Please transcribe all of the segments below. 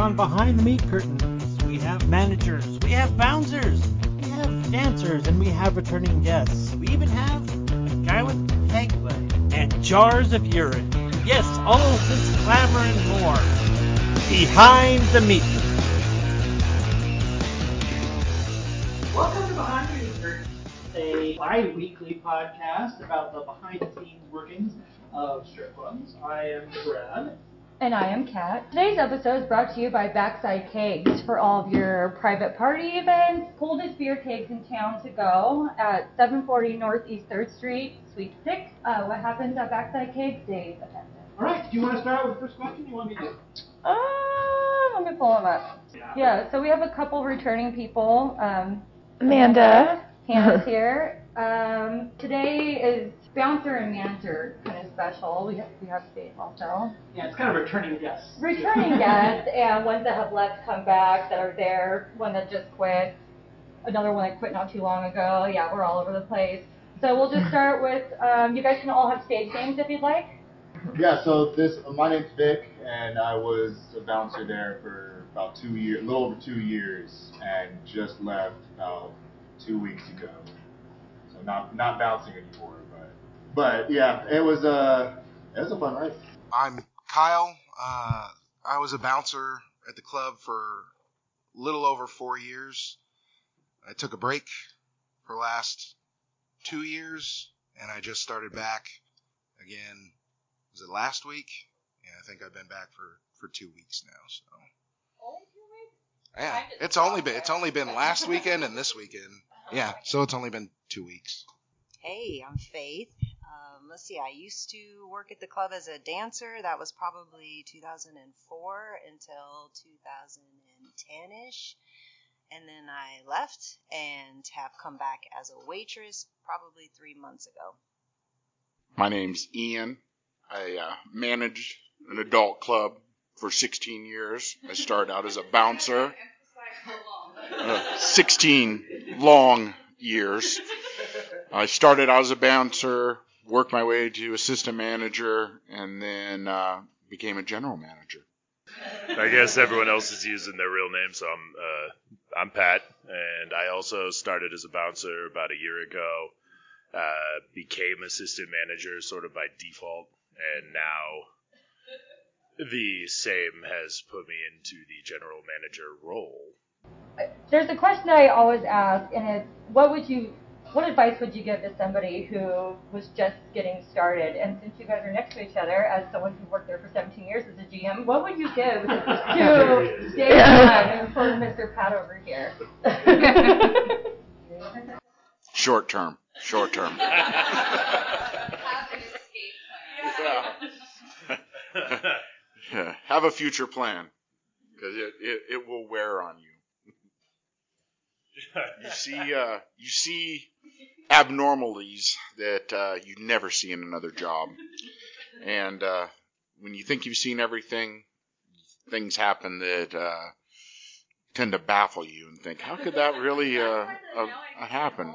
on Behind the Meat Curtains. We have managers, we have bouncers, we have dancers, and we have returning guests. We even have a guy with a peg leg and jars of urine. Yes, all of this glamour and more. Behind the Meat Curtains. Welcome to Behind the Meat Curtains, a bi-weekly podcast about the behind-the-scenes workings of strip clubs. I am Brad. And I am Kat. Today's episode is brought to you by Backside Kegs for all of your private party events. Coldest beer kegs in town to go at 740 Northeast 3rd Street, Suite 6. What happens at Backside Kegs Day? All right. Do you want to start with the first question? You want me to? Let me pull them up. Yeah. So we have a couple returning people. Amanda. Hannah's here. Today is Bouncer and Manager, kind of special. We have space also. Yeah, it's kind of returning guests. Returning guests, and ones that have left come back that are there, one that just quit, another one that quit not too long ago. Yeah, we're all over the place. So we'll just start with, you guys can all have stage names if you'd like. Yeah, so my name's Vic, and I was a bouncer there for about 2 years, a little over 2 years, and just left about 2 weeks ago. So not bouncing anymore. But yeah, it was a fun ride. I'm Kyle. I was a bouncer at the club for a little over 4 years. I took a break for the last 2 years, and I just started back again. Was it last week? Yeah, I think I've been back for 2 weeks now. So only 2 weeks? Yeah, it's only been last weekend and this weekend. Yeah, so it's only been 2 weeks. Hey, I'm Faith. Let's see, I used to work at the club as a dancer. That was probably 2004 until 2010-ish. And then I left and have come back as a waitress probably 3 months ago. My name's Ian. I manage an adult club for 16 years. I started out as a bouncer. 16 long years. I started out as a bouncer, worked my way to assistant manager, and then became a general manager. I guess everyone else is using their real name, so I'm Pat, and I also started as a bouncer about a year ago, became assistant manager sort of by default, and now the same has put me into the general manager role. There's a question I always ask, and it's, what advice would you give to somebody who was just getting started? And since you guys are next to each other, as someone who worked there for 17 years as a GM, what would you give to Dave and for Mr. Pat over here? Short term. Have an escape plan. Yeah. Have a future plan, because it will wear on you. You see abnormalities that you never see in another job, and when you think you've seen everything, things happen that tend to baffle you and think, how could that really happen?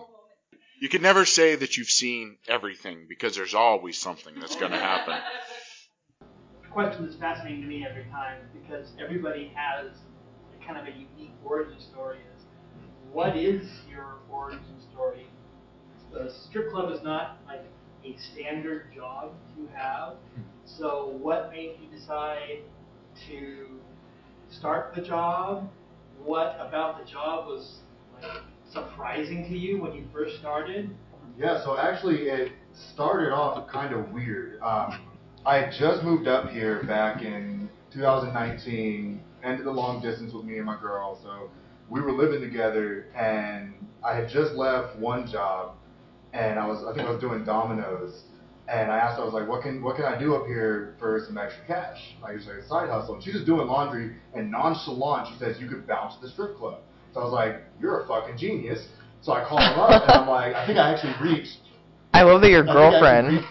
You can never say that you've seen everything, because there's always something that's going to happen. The question is fascinating to me every time, because everybody has kind of a unique origin story. What is your origin story? The strip club is not like a standard job you have. So what made you decide to start the job? What about the job was like surprising to you when you first started? Yeah, so actually it started off kind of weird. I had just moved up here back in 2019, ended a long distance with me and my girl, so we were living together, and I had just left one job, and I think I was doing Domino's, and I asked, I was like, what can I do up here for some extra cash? I usually like a side hustle. And she was doing laundry, and nonchalant, she says, you could bounce the strip club. So I was like, you're a fucking genius. So I called her up, and I'm like, I think I actually reached. I love that your girlfriend.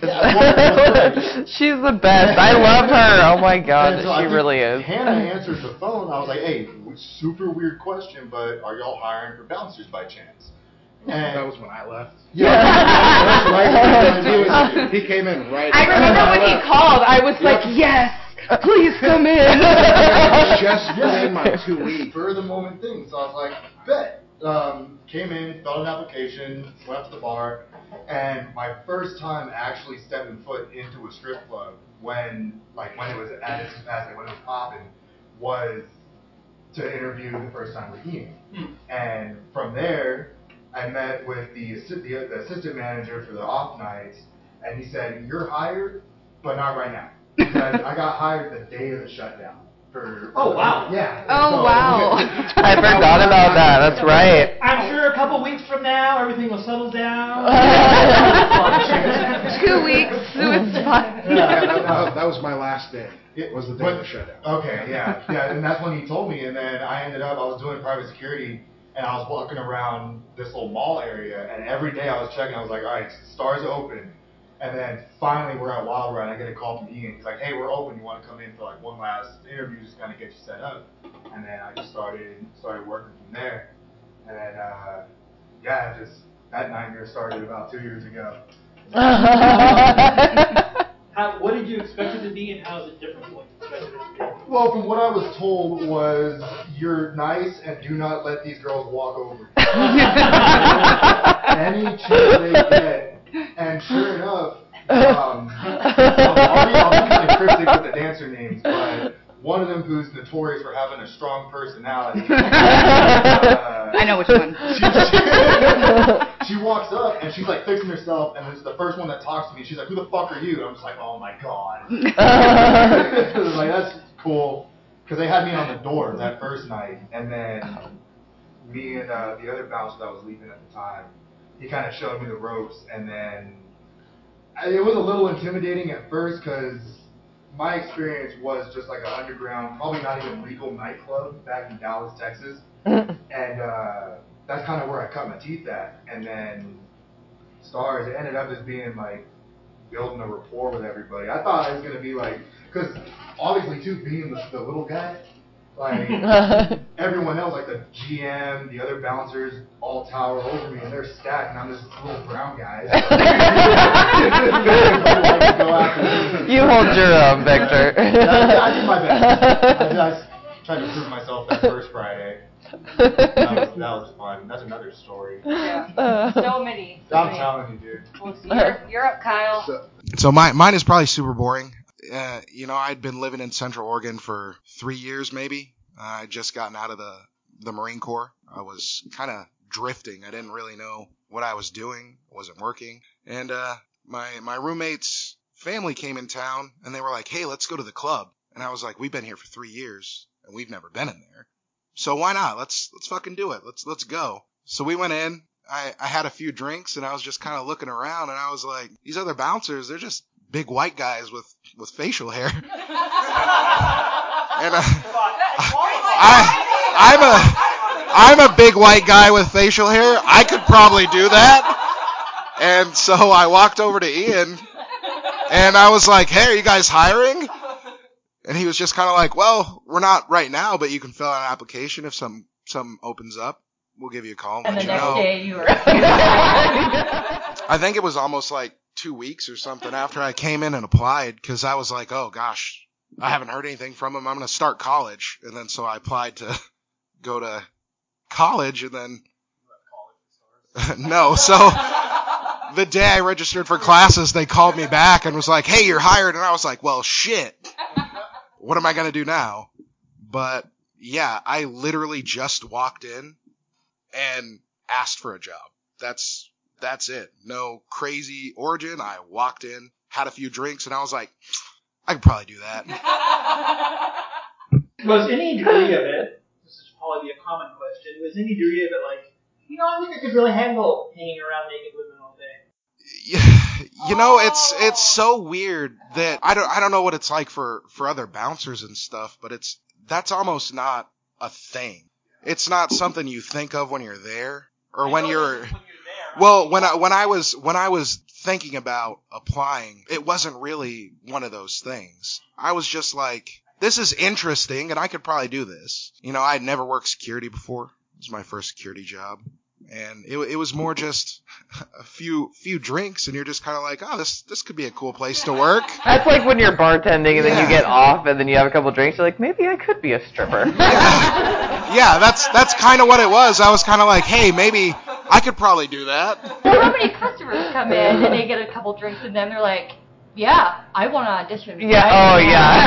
She's the best. I love her. Oh my god, so she really is. Hannah answers the phone. I was like, hey, super weird question, but are y'all hiring for bouncers by chance? And that was when I left. Yeah. He came in right. I remember when he called. I was like, yes. Please come in. I just put in my 2 weeks for the moment thing. So I was like, bet. Came in, filled an application, went up to the bar, and my first time actually stepping foot into a strip club when it was at its capacity, when it was popping, was to interview the first time with Ian. And from there, I met with the assistant manager for the off nights, and he said, "You're hired, but not right now." Because I got hired the day of the shutdown. Oh wow! Yeah. Oh wow! I forgot about that. That's right. I'm sure a couple weeks from now everything will settle down. 2 weeks, so it's fine. That was my last day. It was the day of the shutdown. Okay, yeah, and that's when he told me. And then I was doing private security, and I was walking around this little mall area, and every day I was checking. I was like, all right, Stars open. And then finally, we're at Wild Ride. I get a call from Ian. He's like, "Hey, we're open. You want to come in for one last interview, just kind of get you set up?" And then I just started working from there. And then, that 9 year started about 2 years ago. What did you expect it to be, and how is it different from what you expected it to be? Well, from what I was told was, you're nice and do not let these girls walk over you. Any chance they get. And sure enough, I'll be kind of cryptic with the dancer names, but one of them who's notorious for having a strong personality. I know which one. She walks up, and she's like fixing herself, and it's the first one that talks to me. She's like, "Who the fuck are you?" And I'm just like, oh my God. Like, that's cool. Because they had me on the door that first night, and then me and the other bouncer that was leaving at the time, he kind of showed me the ropes, and then it was a little intimidating at first because my experience was just like an underground, probably not even legal nightclub back in Dallas, Texas, and that's kind of where I cut my teeth at. And then Stars, it ended up just being like building a rapport with everybody. I thought it was going to be like, because obviously too, being the little guy, like, everyone else, like the GM, the other bouncers, all tower over me, and they're stacked, and I'm this little brown guy. So you hold your own, Victor. I did my best. I tried to prove myself that first Friday. That was fun. That's another story. Yeah. So many. Telling you, dude. Well, so you're up, Kyle. So mine is probably super boring. I'd been living in Central Oregon for 3 years, maybe. I'd just gotten out of the Marine Corps. I was kind of drifting. I didn't really know what I was doing. I wasn't working. And my roommate's family came in town, and they were like, "Hey, let's go to the club." And I was like, "We've been here for 3 years, and we've never been in there. So why not? Let's fucking do it. Let's go." So we went in. I had a few drinks, and I was just kind of looking around, and I was like, these other bouncers, they're just big white guys with facial hair. And I'm a big white guy with facial hair. I could probably do that. And so I walked over to Ian, and I was like, "Hey, are you guys hiring?" And he was just kind of like, "Well, we're not right now, but you can fill out an application. If some opens up, we'll give you a call and let you know." And the next day you were. I think it was almost like 2 weeks or something after I came in and applied, because I was like, "Oh gosh, I haven't heard anything from him. I'm going to start college." And then so I applied to go to college, and then no. So the day I registered for classes, they called me back and was like, "Hey, you're hired." And I was like, "Well, shit. What am I going to do now?" But yeah, I literally just walked in and asked for a job. That's it. No crazy origin. I walked in, had a few drinks, and I was like, I could probably do that. Was any degree of it, this is probably a common question, was any degree of it like, I think I could really handle hanging around naked women all day? It's so weird that I don't know what it's like for other bouncers and stuff, but that's almost not a thing. It's not something you think of when you're there or Well, when I was thinking about applying, it wasn't really one of those things. I was just like, this is interesting, and I could probably do this. I'd never worked security before. It was my first security job. And it was more just a few drinks, and you're just kind of like, oh, this could be a cool place to work. That's like when you're bartending, and then you get off, and then you have a couple drinks. You're like, maybe I could be a stripper. Yeah, that's kind of what it was. I was kind of like, hey, maybe I could probably do that. Well, how many customers come in, and they get a couple drinks, and then they're like, yeah, I want to audition. Yeah, right? Oh, yeah.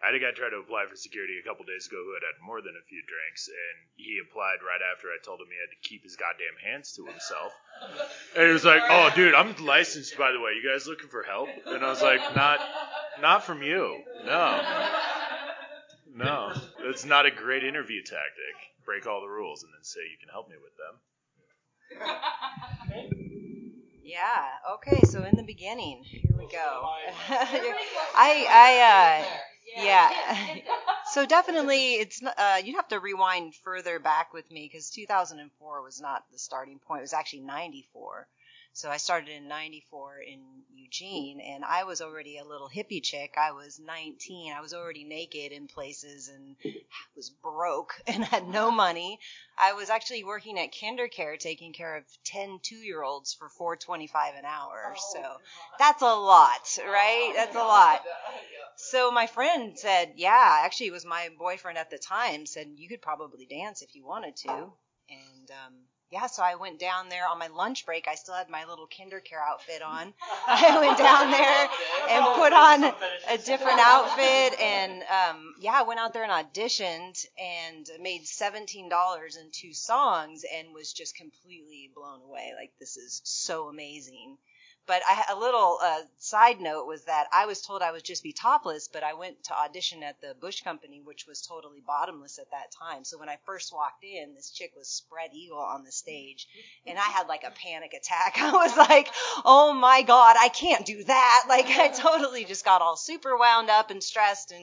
I had a guy try to apply for security a couple days ago who had had more than a few drinks, and he applied right after I told him he had to keep his goddamn hands to himself. And he was like, oh, dude, I'm licensed, by the way. You guys looking for help? And I was like, not from you. No. That's not a great interview tactic. Break all the rules and then say you can help me with them. Yeah, okay, so in the beginning, here we go. Yeah. So definitely, it's you'd have to rewind further back with me, because 2004 was not the starting point. It was actually 94. So I started in 94 in Eugene, and I was already a little hippie chick. I was 19. I was already naked in places and was broke and had no money. I was actually working at KinderCare taking care of 10 2-year-olds for $4.25 an hour. So that's a lot, right? That's a lot. So my friend said, yeah, actually it was my boyfriend at the time, said you could probably dance if you wanted to. And yeah, so I went down there on my lunch break. I still had my little KinderCare outfit on. I went down there and put on a different outfit. And, I went out there and auditioned and made $17 in 2 songs and was just completely blown away. Like, this is so amazing. But a little side note was that I was told I would just be topless, but I went to audition at the Bush Company, which was totally bottomless at that time. So when I first walked in, this chick was spread eagle on the stage, and I had like a panic attack. I was like, oh, my God, I can't do that. Like, I totally just got all super wound up and stressed.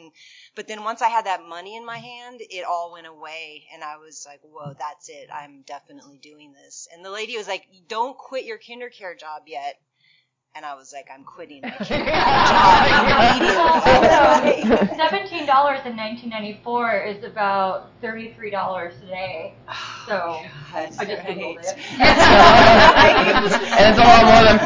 But then once I had that money in my hand, it all went away, and I was like, whoa, that's it. I'm definitely doing this. And the lady was like, don't quit your KinderCare job yet. And I was like, I'm quitting my job immediately. $17 in 1994 is about $33 today. So I just Googled it. And it's a lot more than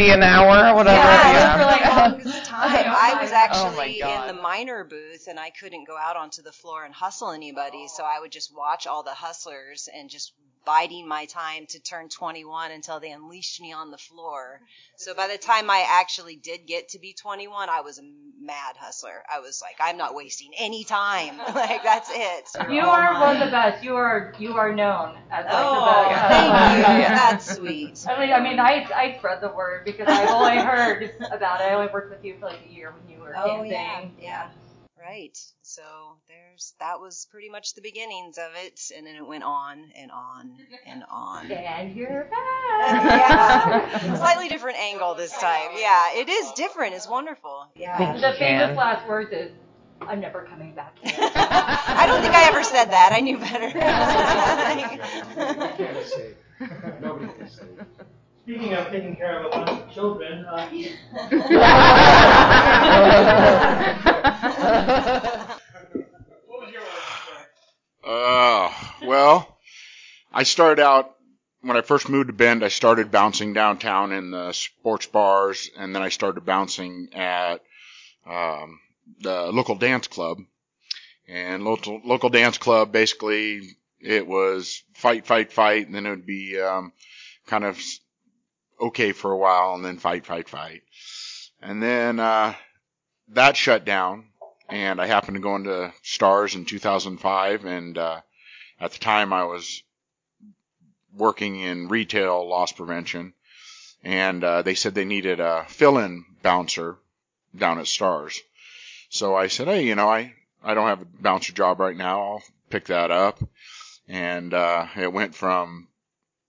$4.90 an hour, whatever. Yeah, for like longest time. I was actually in the minor booth, and I couldn't go out onto the floor and hustle anybody, so I would just watch all the hustlers and just biding my time to turn 21 until they unleashed me on the floor. So by the time I actually did get to be 21, I was a mad hustler. I was like, I'm not wasting any time. Like, that's it. So you are one of the best. You are known as the best. Thank you. That's sweet. I spread the word because I've only heard about it. I only worked with you for like a year when you were dancing. Yeah. Right. So that was pretty much the beginnings of it, and then it went on and on and on. And you're back. Yeah. Slightly different angle this time. Yeah, it is different. It's wonderful. Yeah. The famous last words is, I'm never coming back. I don't think I ever said that. I knew better. Nobody can say. Speaking of taking care of a bunch of children, what was your last story? Well, I started out, when I first moved to Bend, I started bouncing downtown in the sports bars, and then I started bouncing at the local dance club. And local dance club, basically, it was fight, and then it would be kind of okay for a while, and then fight. And then that shut down, and I happened to go into STARS in 2005, and at the time I was working in retail loss prevention, and they said they needed a fill-in bouncer down at STARS. So I said, hey, I don't have a bouncer job right now. I'll pick that up. And it went from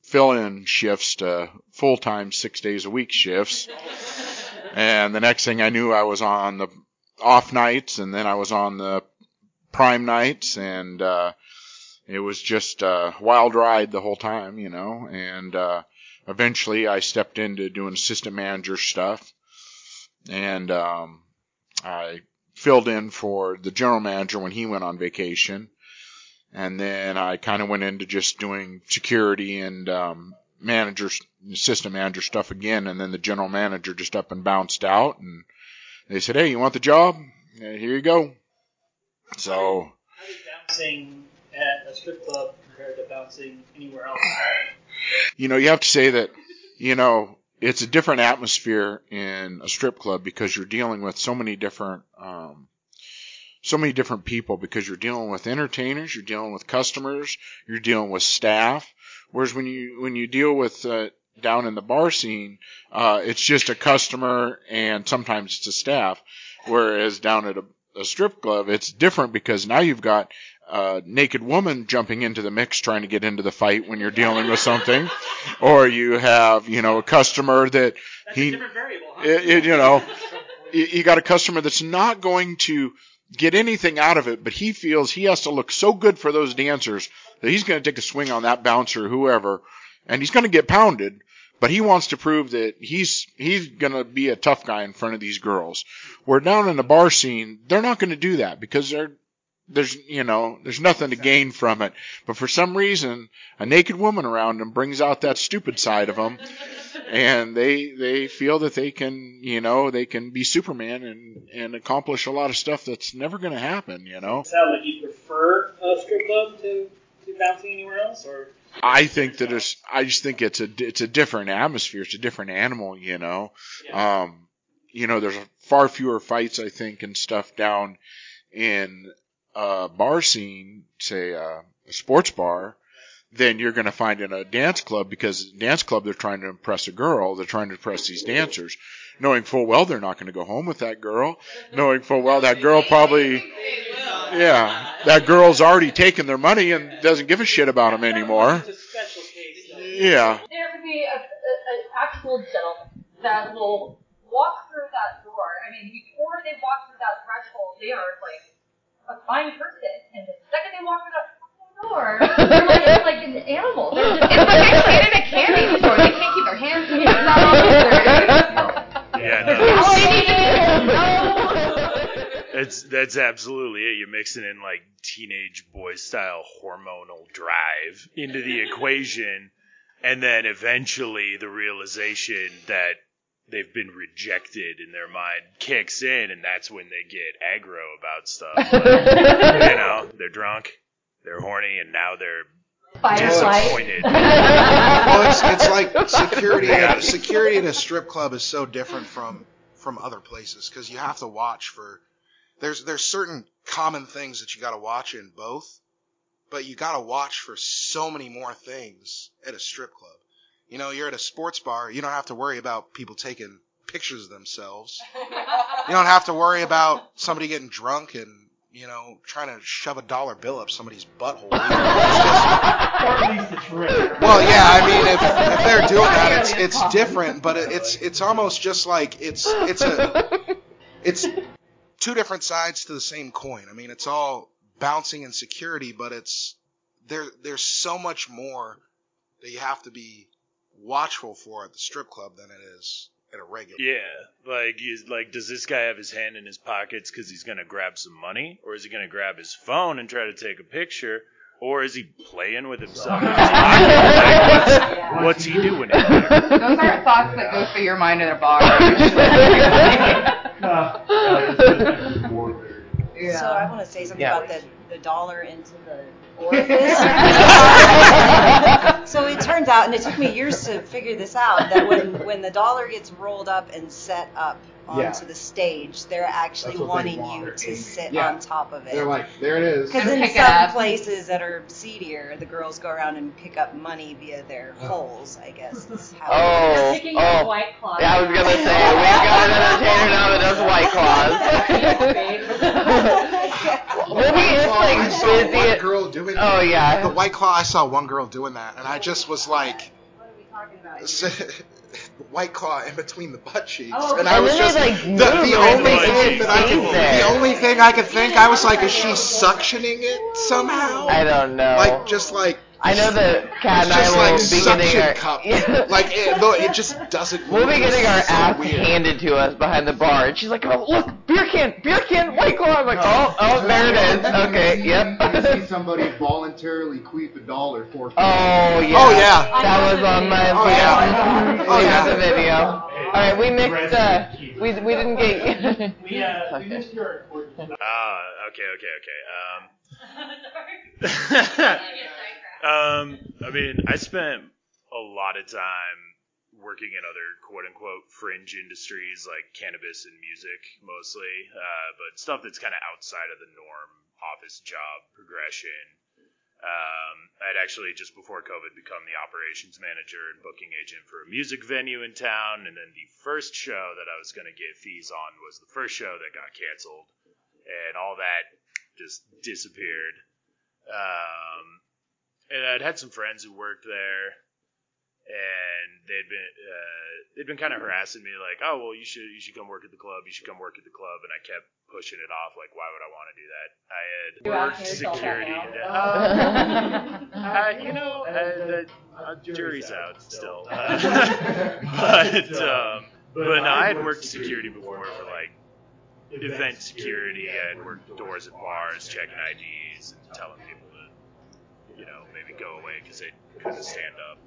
fill-in shifts to full-time 6 days a week shifts. And the next thing I knew, I was on the off nights, and then I was on the prime nights, and it was just a wild ride the whole time, and eventually I stepped into doing assistant manager stuff, and I filled in for the general manager when he went on vacation. And then I kind of went into just doing security and assistant manager stuff again. And then the general manager just up and bounced out. And they said, hey, you want the job? Here you go. So. How did bouncing at a strip club compared to bouncing anywhere else? You know, you have to say that, you know, it's a different atmosphere in a strip club because you're dealing with so many different people, because you're dealing with entertainers, you're dealing with customers, you're dealing with staff. Whereas when you deal with down in the bar scene, it's just a customer and sometimes it's a staff. Whereas down at a strip club, it's different because now you've got a naked woman jumping into the mix trying to get into the fight when you're dealing with something, or you have, you know, a customer that that's a different variable, huh? You got a customer that's not going to get anything out of it, but he feels he has to look so good for those dancers that he's going to take a swing on that bouncer or whoever, and he's going to get pounded, but he wants to prove that he's going to be a tough guy in front of these girls. Where down in the bar scene, they're not going to do that because there's nothing to gain from it. But for some reason, a naked woman around them brings out that stupid side of them, and they feel that they can be Superman and accomplish a lot of stuff that's never going to happen, you know. Sound like you prefer a strip club to bouncing anywhere else, or? I just think it's a different atmosphere. It's a different animal, you know. Yeah. You know, there's far fewer fights, I think, and stuff down in a bar scene, say a sports bar, than you're going to find in a dance club, because dance club, they're trying to impress a girl. They're trying to impress these dancers, knowing full well they're not going to go home with that girl, knowing full well that girl probably, yeah, that girl's already taken their money and doesn't give a shit about them anymore. Yeah. There could be an actual gentleman that will walk through that door. I mean, before they walk through that threshold, they are like a fine person, and the second they walk through that door, it's like an animal. It's like I stayed in a candy store. They can't keep their hands. It's not all over. Yeah, no. That's absolutely it. You're mixing in like teenage boy style hormonal drive into the equation, and then eventually the realization that they've been rejected in their mind kicks in, and that's when they get aggro about stuff. Like, you know, they're drunk. They're horny, and now they're disappointed. Well, it's like security. Yeah. Security at a strip club is so different from other places because you have to watch for. There's certain common things that you got to watch in both, but you got to watch for so many more things at a strip club. You know, you're at a sports bar. You don't have to worry about people taking pictures of themselves. You don't have to worry about somebody getting drunk and, you know, trying to shove a dollar bill up somebody's butthole. It's just, well, yeah, I mean, if they're doing that, it's different, but it's almost just like it's two different sides to the same coin. I mean, it's all bouncing and security, but it's there's so much more that you have to be watchful for at the strip club than it is at a regular. Yeah, like, does this guy have his hand in his pockets because he's going to grab some money? Or is he going to grab his phone and try to take a picture? Or is he playing with himself? What's he doing in there? Those are thoughts that go through your mind at a bar. So I want to say something about the dollar into the orifice. So it turns out, and it took me years to figure this out, that when the dollar gets rolled up and set up onto the stage, they're actually wanting you to sit on top of it. They're like, there it is. Because in some places that are seedier, the girls go around and pick up money via their holes, I guess. Is how they're picking up White Claws. Yeah, I was going to say, we've got an entertainer now that does White Claws. The White Claw, I saw one girl doing that, and I just was like, what are we talking about? White Claw in between the butt cheeks, and I was just like, the only thing I could think, I was like, is she suctioning it somehow? I don't know. Like, just like I know that Kat and I will be getting our cup. Like it just doesn't work. We'll be getting our ass handed to us behind the bar, and she's like, "Oh, look, beer can, White Claw." I'm like, "Oh, there it is." Okay, yep. I see somebody voluntarily queef $1 for. Oh yeah. That was on my. Oh yeah. The video. All right, we mixed. We didn't get. We missed your. Ah, okay. I mean, I spent a lot of time working in other quote-unquote fringe industries like cannabis and music mostly, but stuff that's kind of outside of the norm office job progression. I'd actually just before COVID become the operations manager and booking agent for a music venue in town, and then the first show that I was going to get fees on was the first show that got canceled, and all that just disappeared. And I'd had some friends who worked there, and they'd been kind of harassing me, like, "Oh, well, you should come work at the club. You should come work at the club." And I kept pushing it off, like, "Why would I want to do that?" I had worked security. The jury's out still. But no, I had worked security before for like event security. I had worked doors at bars, checking IDs, and telling people, you know, maybe go away because they couldn't stand up.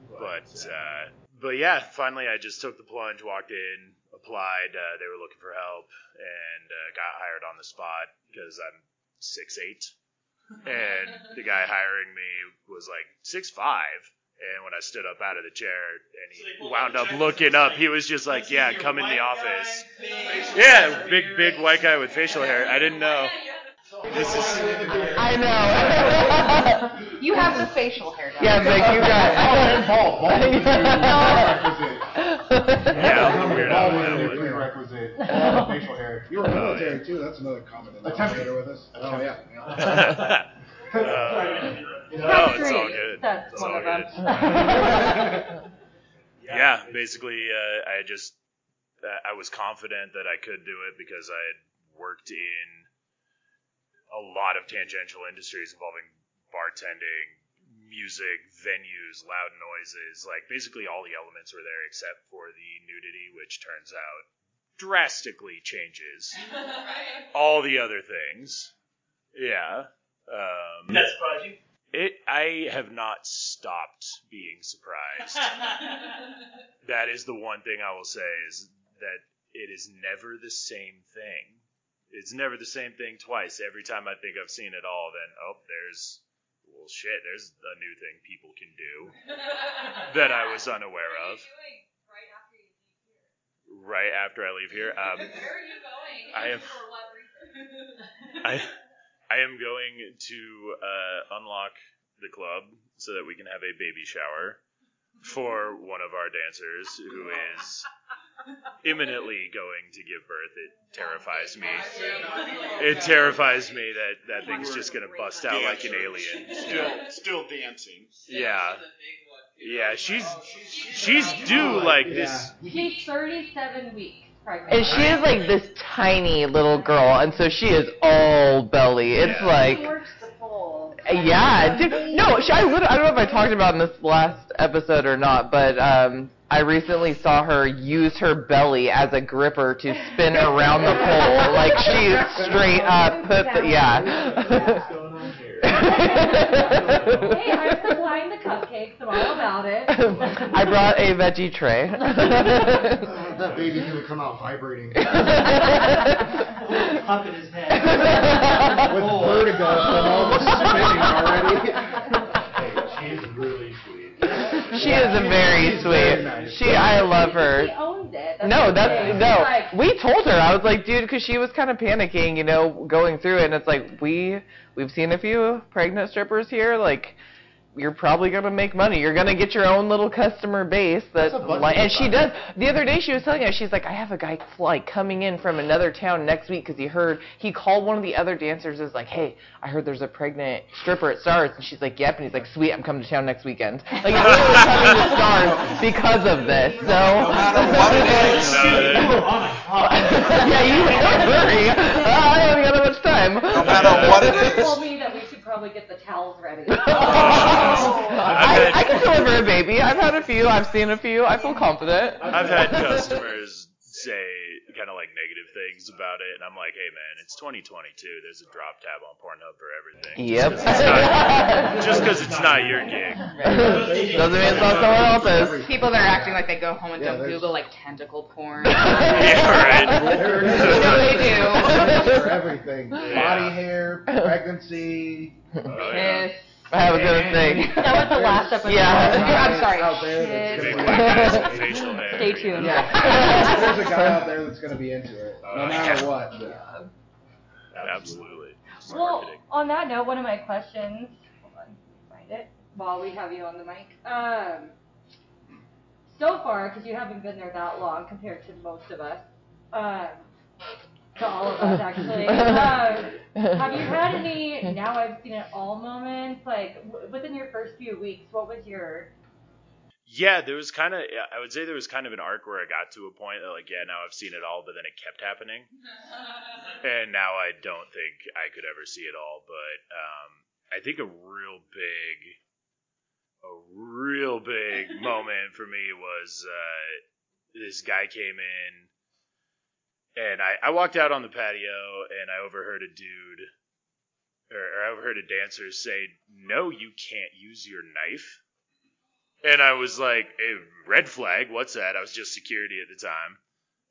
But yeah, finally I just took the plunge, walked in, applied. They were looking for help, and got hired on the spot because I'm 6'8", and the guy hiring me was like 6'5". And when I stood up out of the chair and he wound up looking up, he was just like, "Yeah, come in the office." Yeah, big white guy with facial hair. I didn't know. I know. You have the facial hair. Now. Yeah, Vic, you got it. Yeah, I'm a weird prerequisite. Facial hair. You were military too. That's another comment. Attempt to with us. Oh yeah. No, it's all good. That's all good. Yeah, basically, I was confident that I could do it because I had worked in a lot of tangential industries involving bartending, music, venues, loud noises. Like, basically all the elements were there except for the nudity, which turns out drastically changes all the other things. Yeah. That surprised you? I have not stopped being surprised. That is the one thing I will say, is that it is never the same thing. It's never the same thing twice. Every time I think I've seen it all, then, there's a new thing people can do that I was unaware of. Right after I leave here? Where are you going? For what reason? I am going to unlock the club so that we can have a baby shower for one of our dancers who is imminently going to give birth. It terrifies me. It terrifies me that thing's just going to bust out like an alien. Still dancing. Yeah. Yeah, she's due like this. She's 37 weeks pregnant. And she is like this tiny little girl, and so she is all belly. It's like... Yeah, dude. No, I don't know if I talked about in this last episode or not, but I recently saw her use her belly as a gripper to spin around the pole. Like, she's straight up yeah. Hey, I'm supplying the cupcakes. I'm all about it. I brought a veggie tray. That baby's gonna come out vibrating. Up in his head. With vertigo from all the spinning already. Hey, she's really sweet. She is very sweet. Very nice. I love her. She owns it. No. We told her. I was like, dude, because she was kind of panicking, you know, going through it, and it's like we've seen a few pregnant strippers here, like. You're probably going to make money. You're going to get your own little customer base. And she does. The other day she was telling us, she's like, I have a guy coming in from another town next week because he called one of the other dancers and was like, hey, I heard there's a pregnant stripper at STARS. And she's like, yep. And he's like, sweet, I'm coming to town next weekend. Like, he's literally coming to STARS because of this. So. No matter what it is. Yeah, you don't worry. I haven't got that much time. No matter what it is. probably get the towels ready. Oh, I can deliver a baby. I've had a few. I've seen a few. I feel confident. I've had customers say kind of like negative things about it, and I'm like, hey man, it's 2022. There's a drop tab on Pornhub for everything. Yep. Just because it's not your gig doesn't mean it's not someone else's. People that are acting like they go home and don't Google like tentacle porn. Yeah, right. No, they do. For everything, body hair, pregnancy, piss. I was going to say. That was the last episode. Yeah. I'm sorry. Out there that's be Stay tuned. Yeah. There's a guy out there that's going to be into it, no matter what. Yeah. Absolutely. Well, on that note, one of my questions, hold on, find it, while we have you on the mic. So far, because you haven't been there that long compared to most of us, to all of us, actually. Have you had any now I've seen it all moments? Like, within your first few weeks, what was your... Yeah, there was kind of, I would say there was kind of an arc where I got to a point that, like, yeah, now I've seen it all, but then it kept happening. And now I don't think I could ever see it all, but I think a real big moment for me was this guy came in, and I walked out on the patio, and I overheard a dude, or I overheard a dancer say, no, you can't use your knife. And I was like, hey, red flag, what's that? I was just security at the time.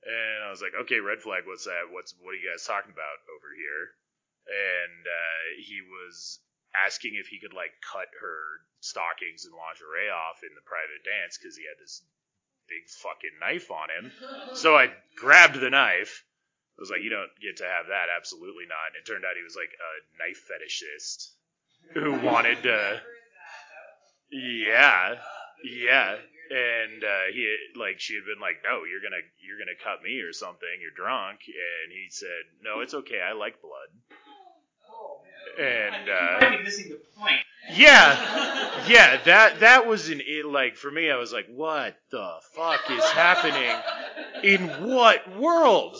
And I was like, okay, red flag, what's that? What are you guys talking about over here? And he was asking if he could, like, cut her stockings and lingerie off in the private dance because he had this big fucking knife on him. So I grabbed the knife. I was like, you don't get to have that. Absolutely not. And it turned out he was like a knife fetishist who wanted to... Yeah. Yeah. And she had been like, no, you're gonna cut me or something. You're drunk. And he said, no, it's okay. I like blood. And you might be missing the point. Yeah, that was for me, I was like, what the fuck is happening? In what world?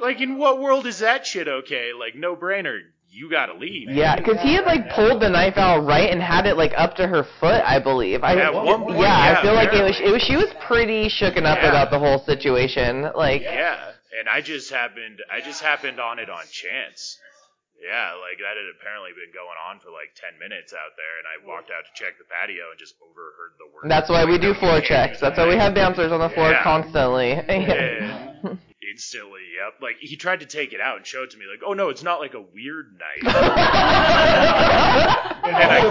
Like, in what world is that shit okay? Like, no brainer, you gotta leave. Yeah, because he had, like, pulled the knife out right and had it, like, up to her foot, I believe. I feel like it was, she was pretty shooken up about the whole situation. Like, yeah, and I just happened on it on chance. Yeah, like, that had apparently been going on for, like, 10 minutes out there, and I walked out to check the patio and just overheard the word. That's why we do floor checks. That's why we have dancers on the floor constantly. And instantly, yep. Like, he tried to take it out and show it to me, like, oh, no, it's not like a weird knife. And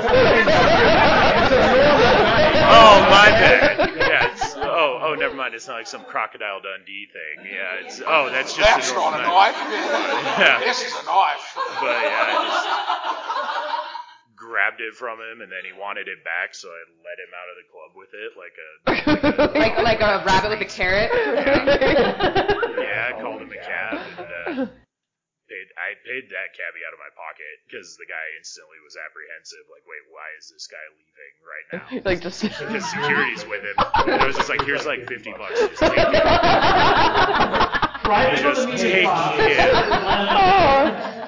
oh, my bad. Yeah, oh, never mind. It's not like some Crocodile Dundee thing. Yeah, that's just. That's not a knife. This is a knife. But yeah, I just grabbed it from him, and then he wanted it back, so I let him out of the club with it, like a rabbit with a carrot. Yeah, I called him a cab. And, I paid that cabbie out of my pocket because the guy instantly was apprehensive. Like, wait, why is this guy leaving right now? Like, just because security's with him. And I was just like, here's like $50. Just take it. Right, just take it. Oh,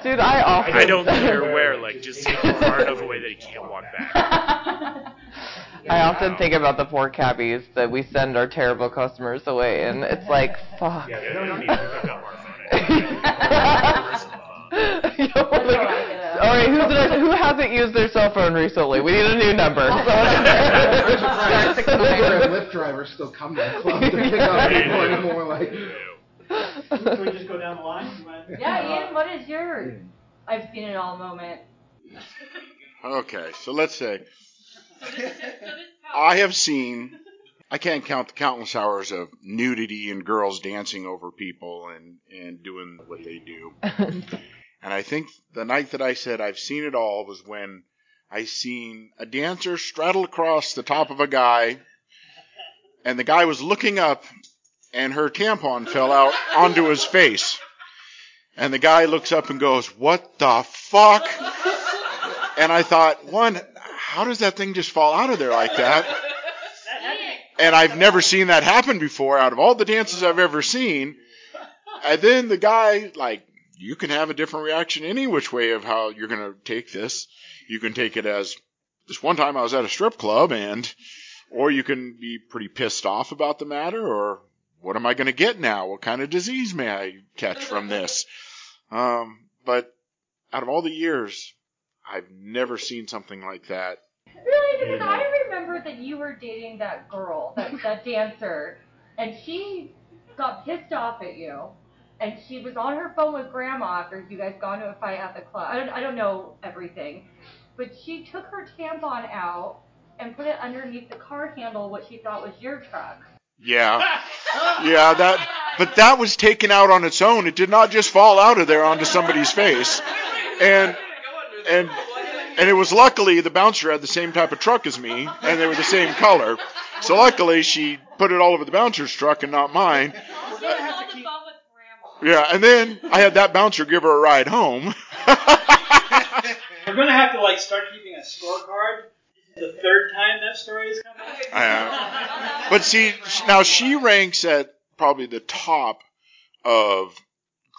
dude, I often. I don't care where. Like, just take it far enough away that he can't walk back. I often think about the poor cabbies that we send our terrible customers away, and it's like, fuck. Yeah, they don't need to pick up our phone. Alright, who hasn't used their cell phone recently? We need a new number. The Lyft drivers still come to the club to pick up people anymore. Like, can we just go down the line? Yeah, Ian, what is your I've seen it all moment? Okay, so let's say I have seen. I can't count the countless hours of nudity and girls dancing over people and doing what they do. And I think the night that I said I've seen it all was when I seen a dancer straddle across the top of a guy, and the guy was looking up, and her tampon fell out onto his face. And the guy looks up and goes, what the fuck? And I thought, one, how does that thing just fall out of there like that? And I've never seen that happen before out of all the dances I've ever seen. And then the guy, like, you can have a different reaction any which way of how you're going to take this. You can take it as, this one time I was at a strip club, or you can be pretty pissed off about the matter, or what am I going to get now? What kind of disease may I catch from this? But out of all the years, I've never seen something like that. Really? Because I remember that you were dating that girl, that dancer, and she got pissed off at you, and she was on her phone with Grandma after you guys got into a fight at the club. I don't know everything, but she took her tampon out and put it underneath the car handle, what she thought was your truck. Yeah, but that was taken out on its own. It did not just fall out of there onto somebody's face. And it was luckily the bouncer had the same type of truck as me, and they were the same color. So luckily she put it all over the bouncer's truck and not mine. Yeah, and then I had that bouncer give her a ride home. We're going to have to start keeping a scorecard. The third time that story is coming. But see, now she ranks at probably the top of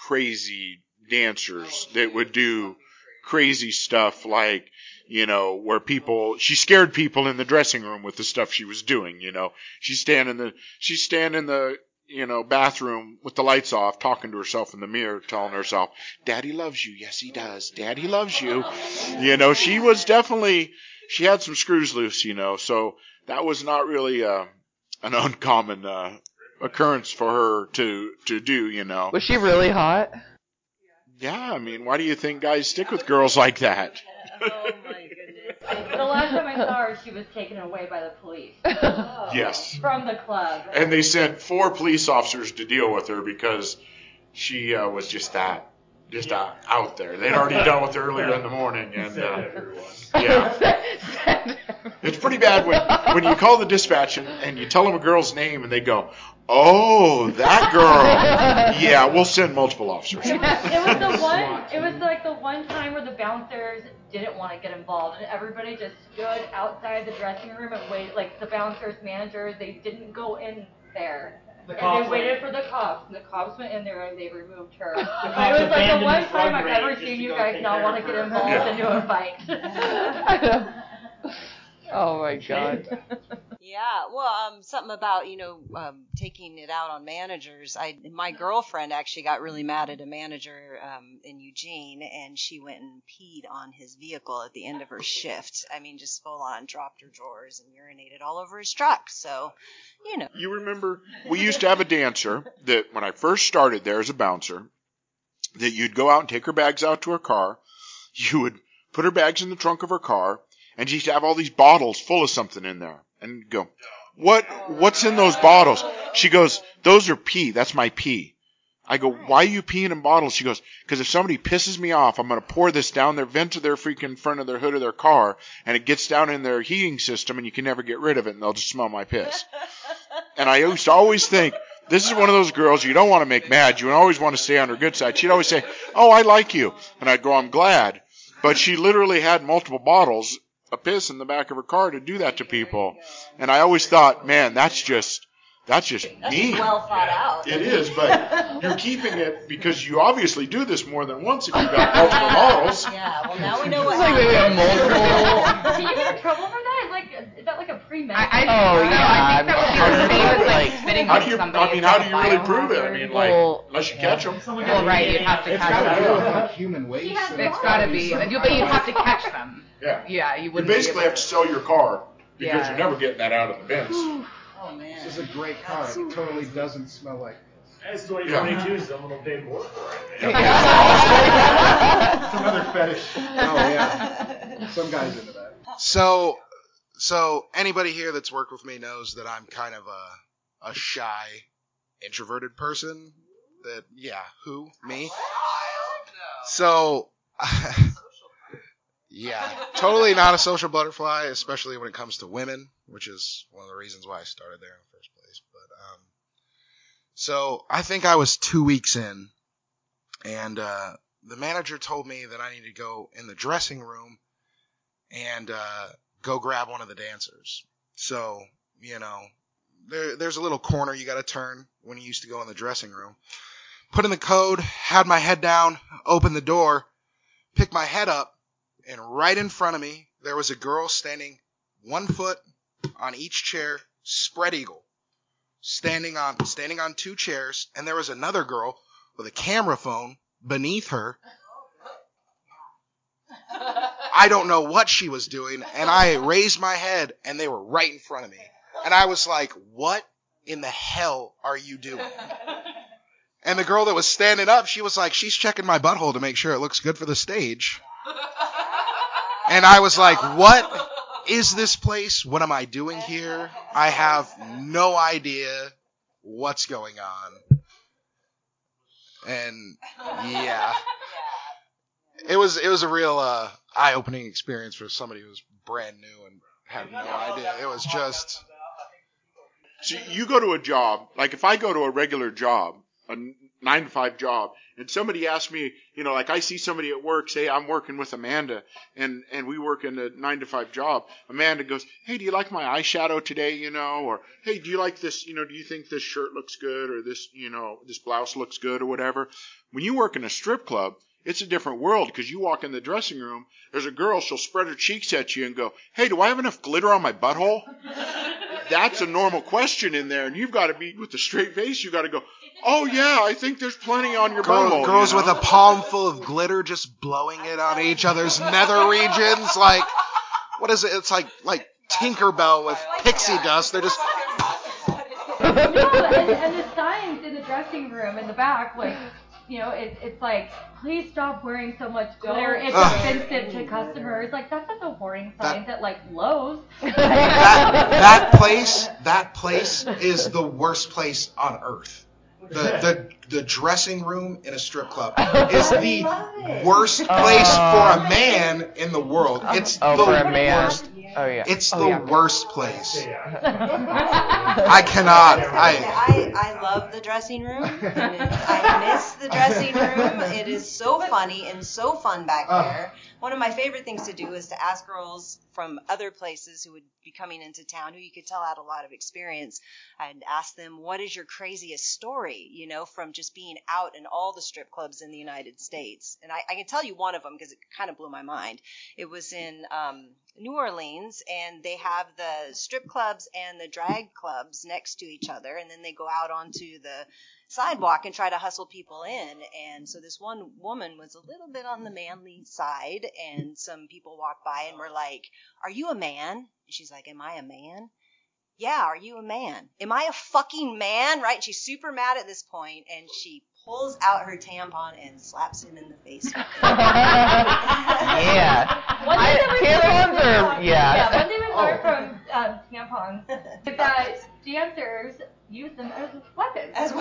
crazy dancers that would do crazy stuff like, where she scared people in the dressing room with the stuff she was doing, She's standing in the bathroom with the lights off, talking to herself in the mirror, telling herself, Daddy loves you. Yes, he does. Daddy loves you. She was definitely... She had some screws loose, so that was not really an uncommon occurrence for her to do, Was she really hot? Yeah, why do you think guys stick with girls like that? Oh, my goodness. The last time I saw her, she was taken away by the police. Oh. Yes. From the club. And they sent 4 police officers to deal with her because she was just that. Just out there. They'd already dealt with it earlier in the morning. And yeah, it's pretty bad when you call the dispatch and you tell them a girl's name and they go, "Oh, that girl." Yeah, we'll send multiple officers. It was the one time where the bouncers didn't want to get involved and everybody just stood outside the dressing room and waited. The bouncers, managers, they didn't go in there. And they waited for the cops, and the cops went in there and they removed her. It was the one time I've ever seen you guys not want to get involved into a fight. Oh my God. Yeah, well, something about, taking it out on managers. My girlfriend actually got really mad at a manager in Eugene, and she went and peed on his vehicle at the end of her shift. Just full on, dropped her drawers and urinated all over his truck. So, You remember, we used to have a dancer that when I first started there as a bouncer, that you'd go out and take her bags out to her car. You would put her bags in the trunk of her car. And she'd have all these bottles full of something in there. And you'd go, what's in those bottles? She goes, those are pee. That's my pee. I go, why are you peeing in bottles? She goes, because if somebody pisses me off, I'm going to pour this down their vent to their freaking front of their hood of their car. And it gets down in their heating system and you can never get rid of it. And they'll just smell my piss. And I used to always think, this is one of those girls you don't want to make mad. You always want to stay on her good side. She'd always say, oh, I like you. And I'd go, I'm glad. But she literally had multiple bottles a piss in the back of her car to do that to people. And I always thought, man, that's just mean. That's well thought out. It is, but you're keeping it because you obviously do this more than once if you've got multiple models. Yeah, well, now we know what happened. Did you get in trouble for that? Is that a pre-med? I think that was famous, spitting on somebody. How do you really prove it? Unless you catch them. Well, right, you'd have to catch them. Human waste. It's got to be. But you'd have to catch them. Yeah, you wouldn't. You basically have to sell your car because you're never getting that out of the bins. Oh man, this is a great car. It totally doesn't smell like this. That's 2022. Someone will pay more for it. It's another fetish. Oh yeah, some guys into that. So anybody here that's worked with me knows that I'm kind of a shy, introverted person. That me. So. Yeah, totally not a social butterfly, especially when it comes to women, which is one of the reasons why I started there in the first place. But so I think I was 2 weeks in, and the manager told me that I needed to go in the dressing room and go grab one of the dancers. So, there's a little corner you got to turn when you used to go in the dressing room. Put in the code, had my head down, opened the door, picked my head up, and right in front of me, there was a girl standing 1 foot on each chair, spread eagle, standing on two chairs, and there was another girl with a camera phone beneath her. I don't know what she was doing, and I raised my head, and they were right in front of me. And I was like, what in the hell are you doing? And the girl that was standing up, she was like, she's checking my butthole to make sure it looks good for the stage. And I was like, what is this place? What am I doing here? I have no idea what's going on. And yeah. It was a real eye-opening experience for somebody who was brand new and had no idea. It was just... So you go to a job, like if I go to a regular job, a 9-to-5 job, and somebody asks me, you know, like I see somebody at work, say I'm working with Amanda, and we work in a 9-to-5 job. Amanda goes, hey, do you like my eyeshadow today, you know? Or, hey, do you like this, you know, do you think this shirt looks good or this, you know, this blouse looks good or whatever? When you work in a strip club, it's a different world because you walk in the dressing room, there's a girl, she'll spread her cheeks at you and go, hey, do I have enough glitter on my butthole? That's a normal question in there, and you've got to be with a straight face. You've got to go, oh, yeah, I think there's plenty on your butthole. Girls you know? With a palm full of glitter just blowing it on each other's nether regions. Like, what is it? It's like Tinkerbell with pixie dust. They're just... and the signs in the dressing room in the back, like... You know, it's like, please stop wearing so much glitter. It's offensive to customers. Like, that's such a warning sign that like, Lowe's. That place is the worst place on earth. The dressing room in a strip club is the worst place for a man in the world. It's the worst. Oh, yeah. It's the worst place. I cannot. I love the dressing room. I miss the dressing room. It is so funny and so fun back there. One of my favorite things to do is to ask girls from other places who would be coming into town, who you could tell had a lot of experience, and ask them, what is your craziest story, you know, from just being out in all the strip clubs in the United States? And I can tell you one of them because it kind of blew my mind. It was in New Orleans, and they have the strip clubs and the drag clubs next to each other, and then they go out onto the sidewalk and try to hustle people in. And so this one woman was a little bit on the manly side, and some people walked by and were like, are you a man? And she's like, am I a man? Yeah, are you a man? Am I a fucking man? Right? And she's super mad at this point, and she pulls out her tampon and slaps him in the face. Yeah. One thing we learned from tampons is that dancers use them as weapons. That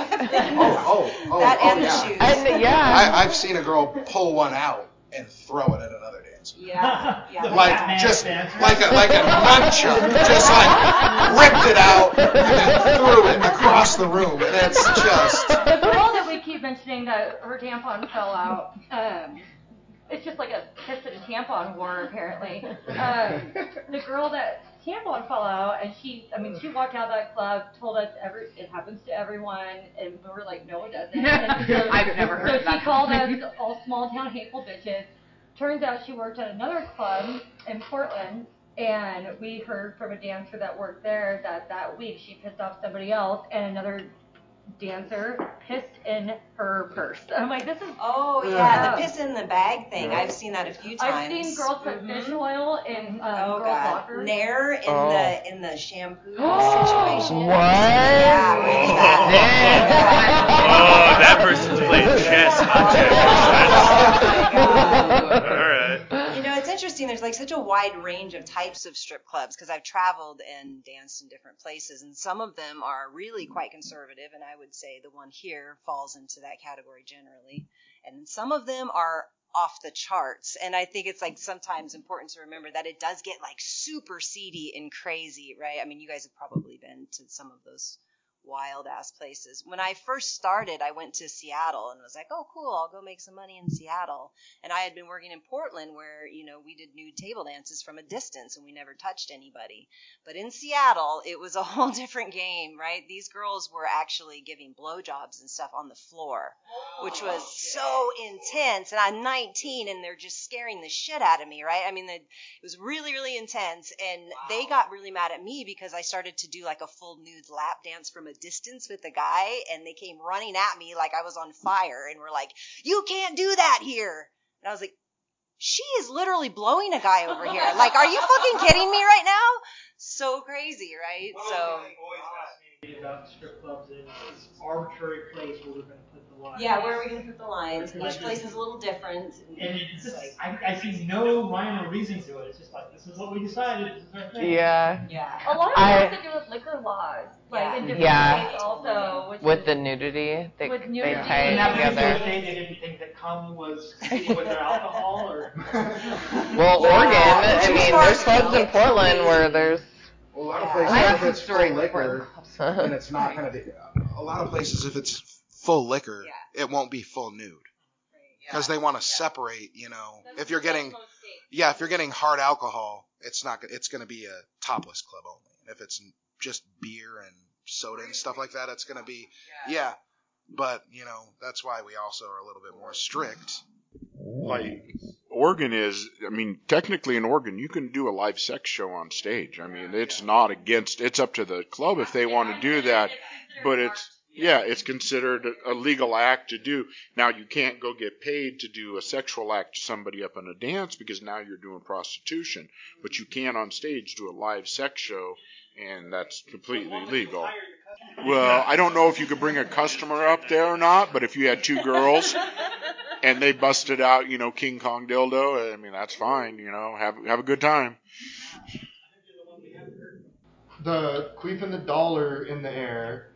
and the shoes. And, yeah. I've seen a girl pull one out and throw it at another dancer. Yeah. Like just like a nunchuck, just like ripped it out and then threw it across the room. And that's just. The girl that we keep mentioning that her tampon fell out. It's just like a piss and a tampon war apparently. The girl that tampon fell out, and she walked out of that club, told us it happens to everyone, and we were like, no, it doesn't. And so, I've never heard of that. So she called us all small town hateful bitches. Turns out she worked at another club in Portland, and we heard from a dancer that worked there that week she pissed off somebody else, and another dancer pissed in her purse. I'm like, this is... Oh, yeah, the piss in the bag thing. I've seen that a few times. I've seen girls put fish oil in girls' lockers. Nair in the shampoo situation. What? Yeah, that person's playing chess on Jeopardy. All right. Interesting, there's like such a wide range of types of strip clubs because I've traveled and danced in different places, and some of them are really quite conservative, and I would say the one here falls into that category generally, and some of them are off the charts. And I think it's like sometimes important to remember that it does get like super seedy and crazy, right? I mean, you guys have probably been to some of those wild ass places. When I first started, I went to Seattle and was like, oh, cool, I'll go make some money in Seattle. And I had been working in Portland where, you know, we did nude table dances from a distance and we never touched anybody. But in Seattle, it was a whole different game, right? These girls were actually giving blowjobs and stuff on the floor, which was so intense. And I'm 19 and they're just scaring the shit out of me, right? I mean, it was really, really intense. And they got really mad at me because I started to do like a full nude lap dance from a distance with the guy, and they came running at me like I was on fire and were like, you can't do that here. And I was like, she is literally blowing a guy over here. Like, are you fucking kidding me right now? So crazy, right? Well, so always fascinating about strip clubs is this arbitrary place where we're going to put the lines. Yeah, where are we going to put the lines? Each place is a little different. And it's just, like, I see no rhyme or reason to it. It's just like, this is what we decided. This is our thing. Yeah. Yeah. A lot of it has to do with liquor laws. Like, in different states also. With the nudity. They tie it together. They didn't think that cum was with their alcohol or... Well, Oregon, I mean, there's clubs in Portland where there's... Well, a lot of places, if it's full liquor, and it's not going to be... A lot of places, if it's full liquor, it won't be full nude. Because they want to separate, you know. If you're getting hard alcohol, it's going to be a topless club only. If it's just beer and soda and stuff like that, it's going to be... Yeah. But, you know, that's why we also are a little bit more strict. Like... Oregon is, I mean, technically in Oregon, you can do a live sex show on stage. I mean, it's not against, it's up to the club if they want to do that, but it's considered a legal act to do. Now, you can't go get paid to do a sexual act to somebody up in a dance because now you're doing prostitution, but you can on stage do a live sex show, and that's completely legal. Well, I don't know if you could bring a customer up there or not, but if you had two girls... And they busted out, you know, King Kong dildo. I mean, that's fine, you know. Have a good time. The queefing the dollar in the air,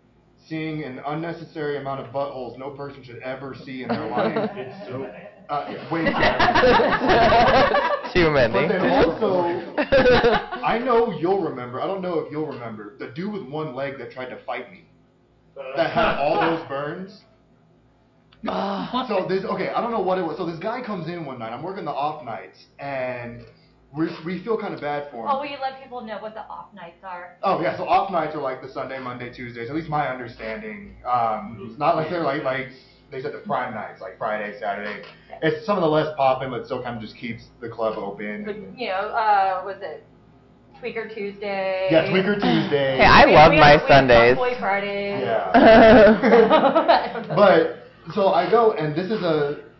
seeing an unnecessary amount of buttholes no person should ever see in their life. It's so way too many. Too many. But then also, I know you'll remember. I don't know if you'll remember the dude with one leg that tried to fight me, that had all those burns. I don't know what it was. So this guy comes in one night. I'm working the off nights, and we feel kind of bad for him. Oh, will you let people know what the off nights are? Oh, yeah. So off nights are like the Sunday, Monday, Tuesdays. At least my understanding. It's not like they're like they said the prime nights, like Friday, Saturday. It's some of the less popping, but still kind of just keeps the club open. But, you know, was it Tweaker Tuesday? Yeah, Tweaker Tuesday. Hey, I love my Sundays. Boy Friday. Yeah. But. So I go, and this is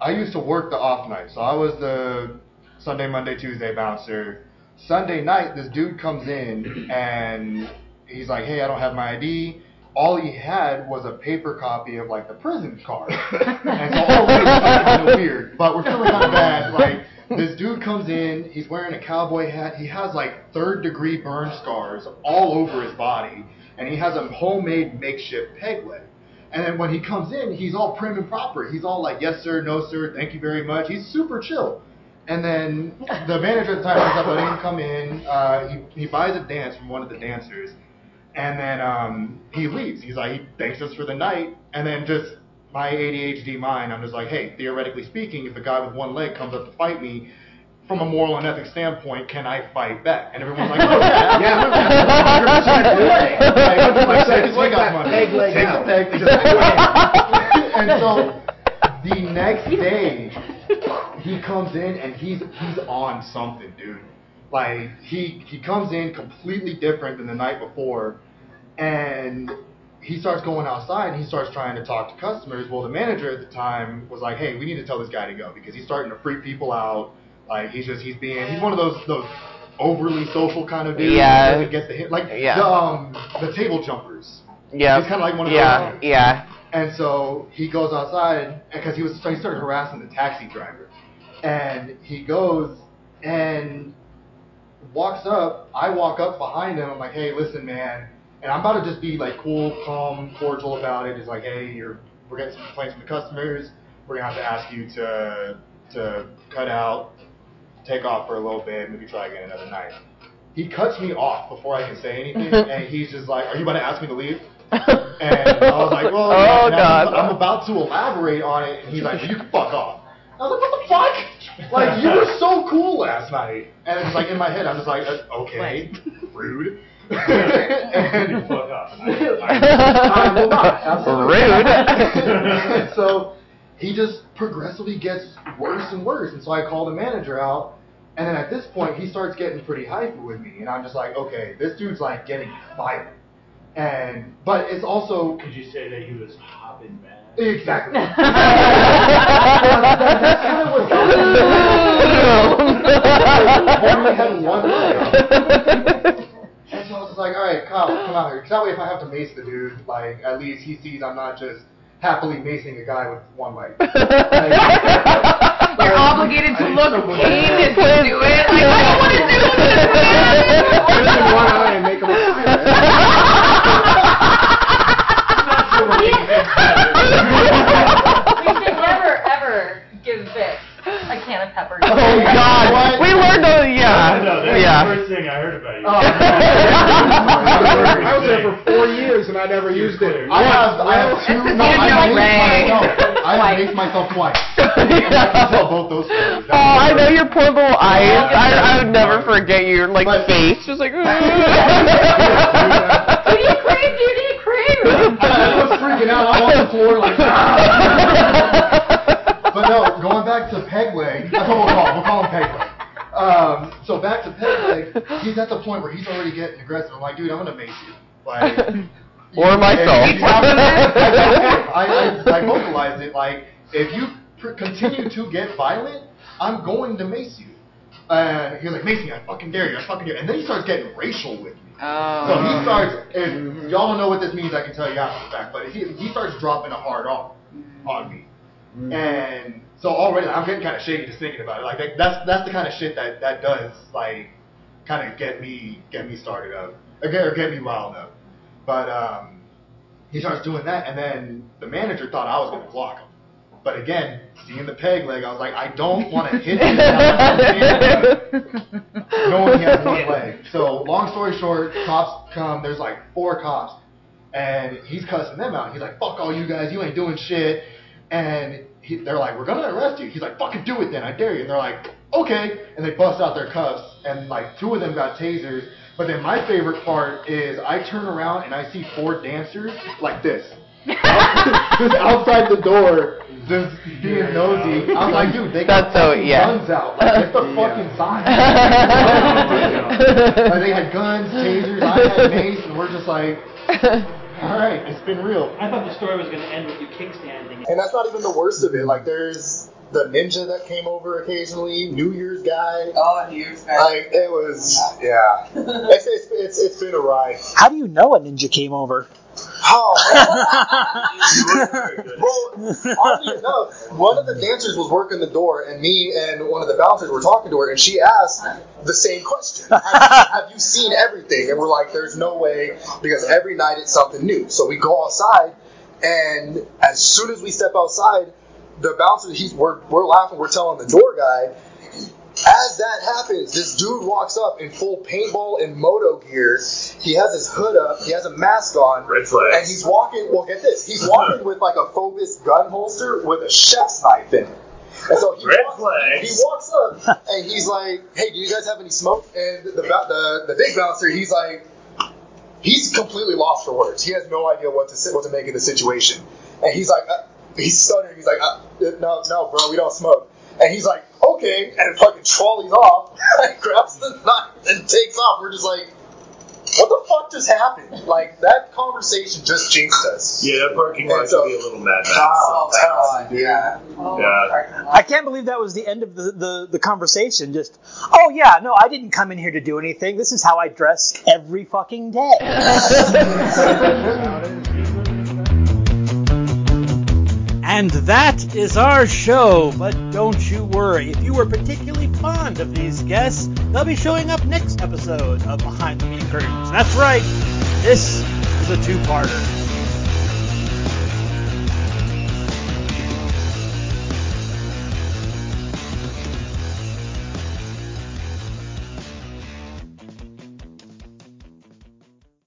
I used to work the off night. So I was the Sunday, Monday, Tuesday bouncer. Sunday night, this dude comes in, and he's like, hey, I don't have my ID. All he had was a paper copy of, like, the prison card. And so all this was kind of weird, but we're feeling kind of bad. Like, this dude comes in, he's wearing a cowboy hat. He has, like, third-degree burn scars all over his body, and he has a homemade makeshift peg leg. And then when he comes in, he's all prim and proper. He's all like, yes, sir, no, sir, thank you very much. He's super chill. And then the manager at the time comes up, letting him come in. He buys a dance from one of the dancers. And then he leaves. He's like, he thanks us for the night. And then just my ADHD mind, I'm just like, hey, theoretically speaking, if a guy with one leg comes up to fight me, from a moral and ethics standpoint, can I fight back? And everyone's like, oh, yeah. And so the next day, he comes in and he's on something, dude. Like, he comes in completely different than the night before, and he starts going outside and he starts trying to talk to customers. Well, the manager at the time was like, hey, we need to tell this guy to go because he's starting to freak people out. Like, he's one of those overly social kind of dudes. Yeah. That gets the hit. Like, the table jumpers. Yeah. He's kind of like one of those. Yeah, yeah. And so he goes outside, because he started harassing the taxi driver. And he goes and walks up. I walk up behind him. I'm like, hey, listen, man. And I'm about to just be, like, cool, calm, cordial about it. It's like, hey, we're getting some complaints from the customers. We're going to have to ask you to cut out. Take off for a little bit, maybe try again another night. He cuts me off before I can say anything, and he's just like, are you about to ask me to leave? And I was like, well, oh, God. I'm about to elaborate on it. And he's like, you can fuck off. I was like, what the fuck? Like, you were so cool last night. And it's like, in my head, I'm just like, okay, rude. And you fuck off. I will not. Absolutely. Rude. So he just progressively gets worse and worse. And so I call the manager out. And then at this point, he starts getting pretty hyper with me. And I'm just like, okay, this dude's like getting violent. And, but it's also... Could you say that he was hopping back? Exactly. That's kind of what's happening. I only had one night. And so I was just like, all right, Kyle, come out here. Because that way if I have to mace the dude, like, at least he sees I'm not just happily macing a guy with one leg. You're obligated to look keen and to do it. Like, I don't want to do this, man. Put him in one eye and make him a pirate. We should never, ever give Vic a can of peppers. Oh, God. We learned that, yeah. No, that's the first thing I heard about you. I was there for 4 years, and I never used it. I have two. No, I have maced myself twice. I can tell both those stories. Oh, I know your poor little eyes. I would never forget your, like, face. Just like, I was freaking out. I'm on the floor like, But no, going back to Pegleg, that's what we'll call him. We'll call him Pegleg. So back to Pegleg, he's at the point where he's already getting aggressive. I'm like, dude, I'm going to mace you. Like, or myself. I vocalized it. Like, if you continue to get violent, I'm going to mace you. He was like, mace me, I fucking dare you, I fucking dare you. And then he starts getting racial with me. Oh. So he starts, if y'all don't know what this means, I can tell you after the fact, but he starts dropping a hard off on me. Mm. And so already, like, I'm getting kind of shaky just thinking about it. Like, that's the kind of shit that does, like, kind of get me started up, or get me riled up. But he starts doing that, and then the manager thought I was going to block him. But again, seeing the peg leg, I was like, I don't want to hit him knowing he has one leg. So long story short, cops come. There's like 4 cops. And he's cussing them out. He's like, fuck all you guys. You ain't doing shit. And they're like, we're going to arrest you. He's like, fucking do it then. I dare you. And they're like, okay. And they bust out their cuffs. And like 2 of them got tasers. But then my favorite part is I turn around and I see 4 dancers like this. Just outside the door. Just being nosy. I'm like, dude, they got guns out. Like, get the fucking sign. Like, they had guns, tasers, I had mace, and we're just like, all right, it's been real. I thought the story was going to end with you kickstanding. And that's not even the worst of it. Like, there's the ninja that came over occasionally, New Year's guy. Oh, New Year's guy. Like, it was, yeah. It's been a ride. How do you know a ninja came over? Oh, well, oddly enough, one of the dancers was working the door, and me and one of the bouncers were talking to her, and she asked the same question. Have you seen everything? And we're like, there's no way, because every night it's something new. So we go outside, and as soon as we step outside, the bouncer, we're laughing, we're telling the door guy. As that happens, this dude walks up in full paintball and moto gear. He has his hood up. He has a mask on. Red flags. And he's walking. Well, get this. He's walking with like a Phobos gun holster with a chef's knife in it. And so he walks up and he's like, "Hey, do you guys have any smoke?" And the big bouncer, he's like, he's completely lost for words. He has no idea what to make of the situation. And he's like, he's stuttering. He's like, "No, bro, we don't smoke." And he's like, okay, and it fucking trolleys off, and grabs the knife and takes off. We're just like, what the fuck just happened? Like, that conversation just jinxed us. Yeah, that parking lot could be a little madness. Oh, yeah. Oh, yeah. I can't believe that was the end of the conversation. Just, oh, yeah, no, I didn't come in here to do anything. This is how I dress every fucking day. And that is our show, but don't you worry, if you were particularly fond of these guests, they'll be showing up next episode of Behind the Meat Curtains. That's right, this is a 2-parter.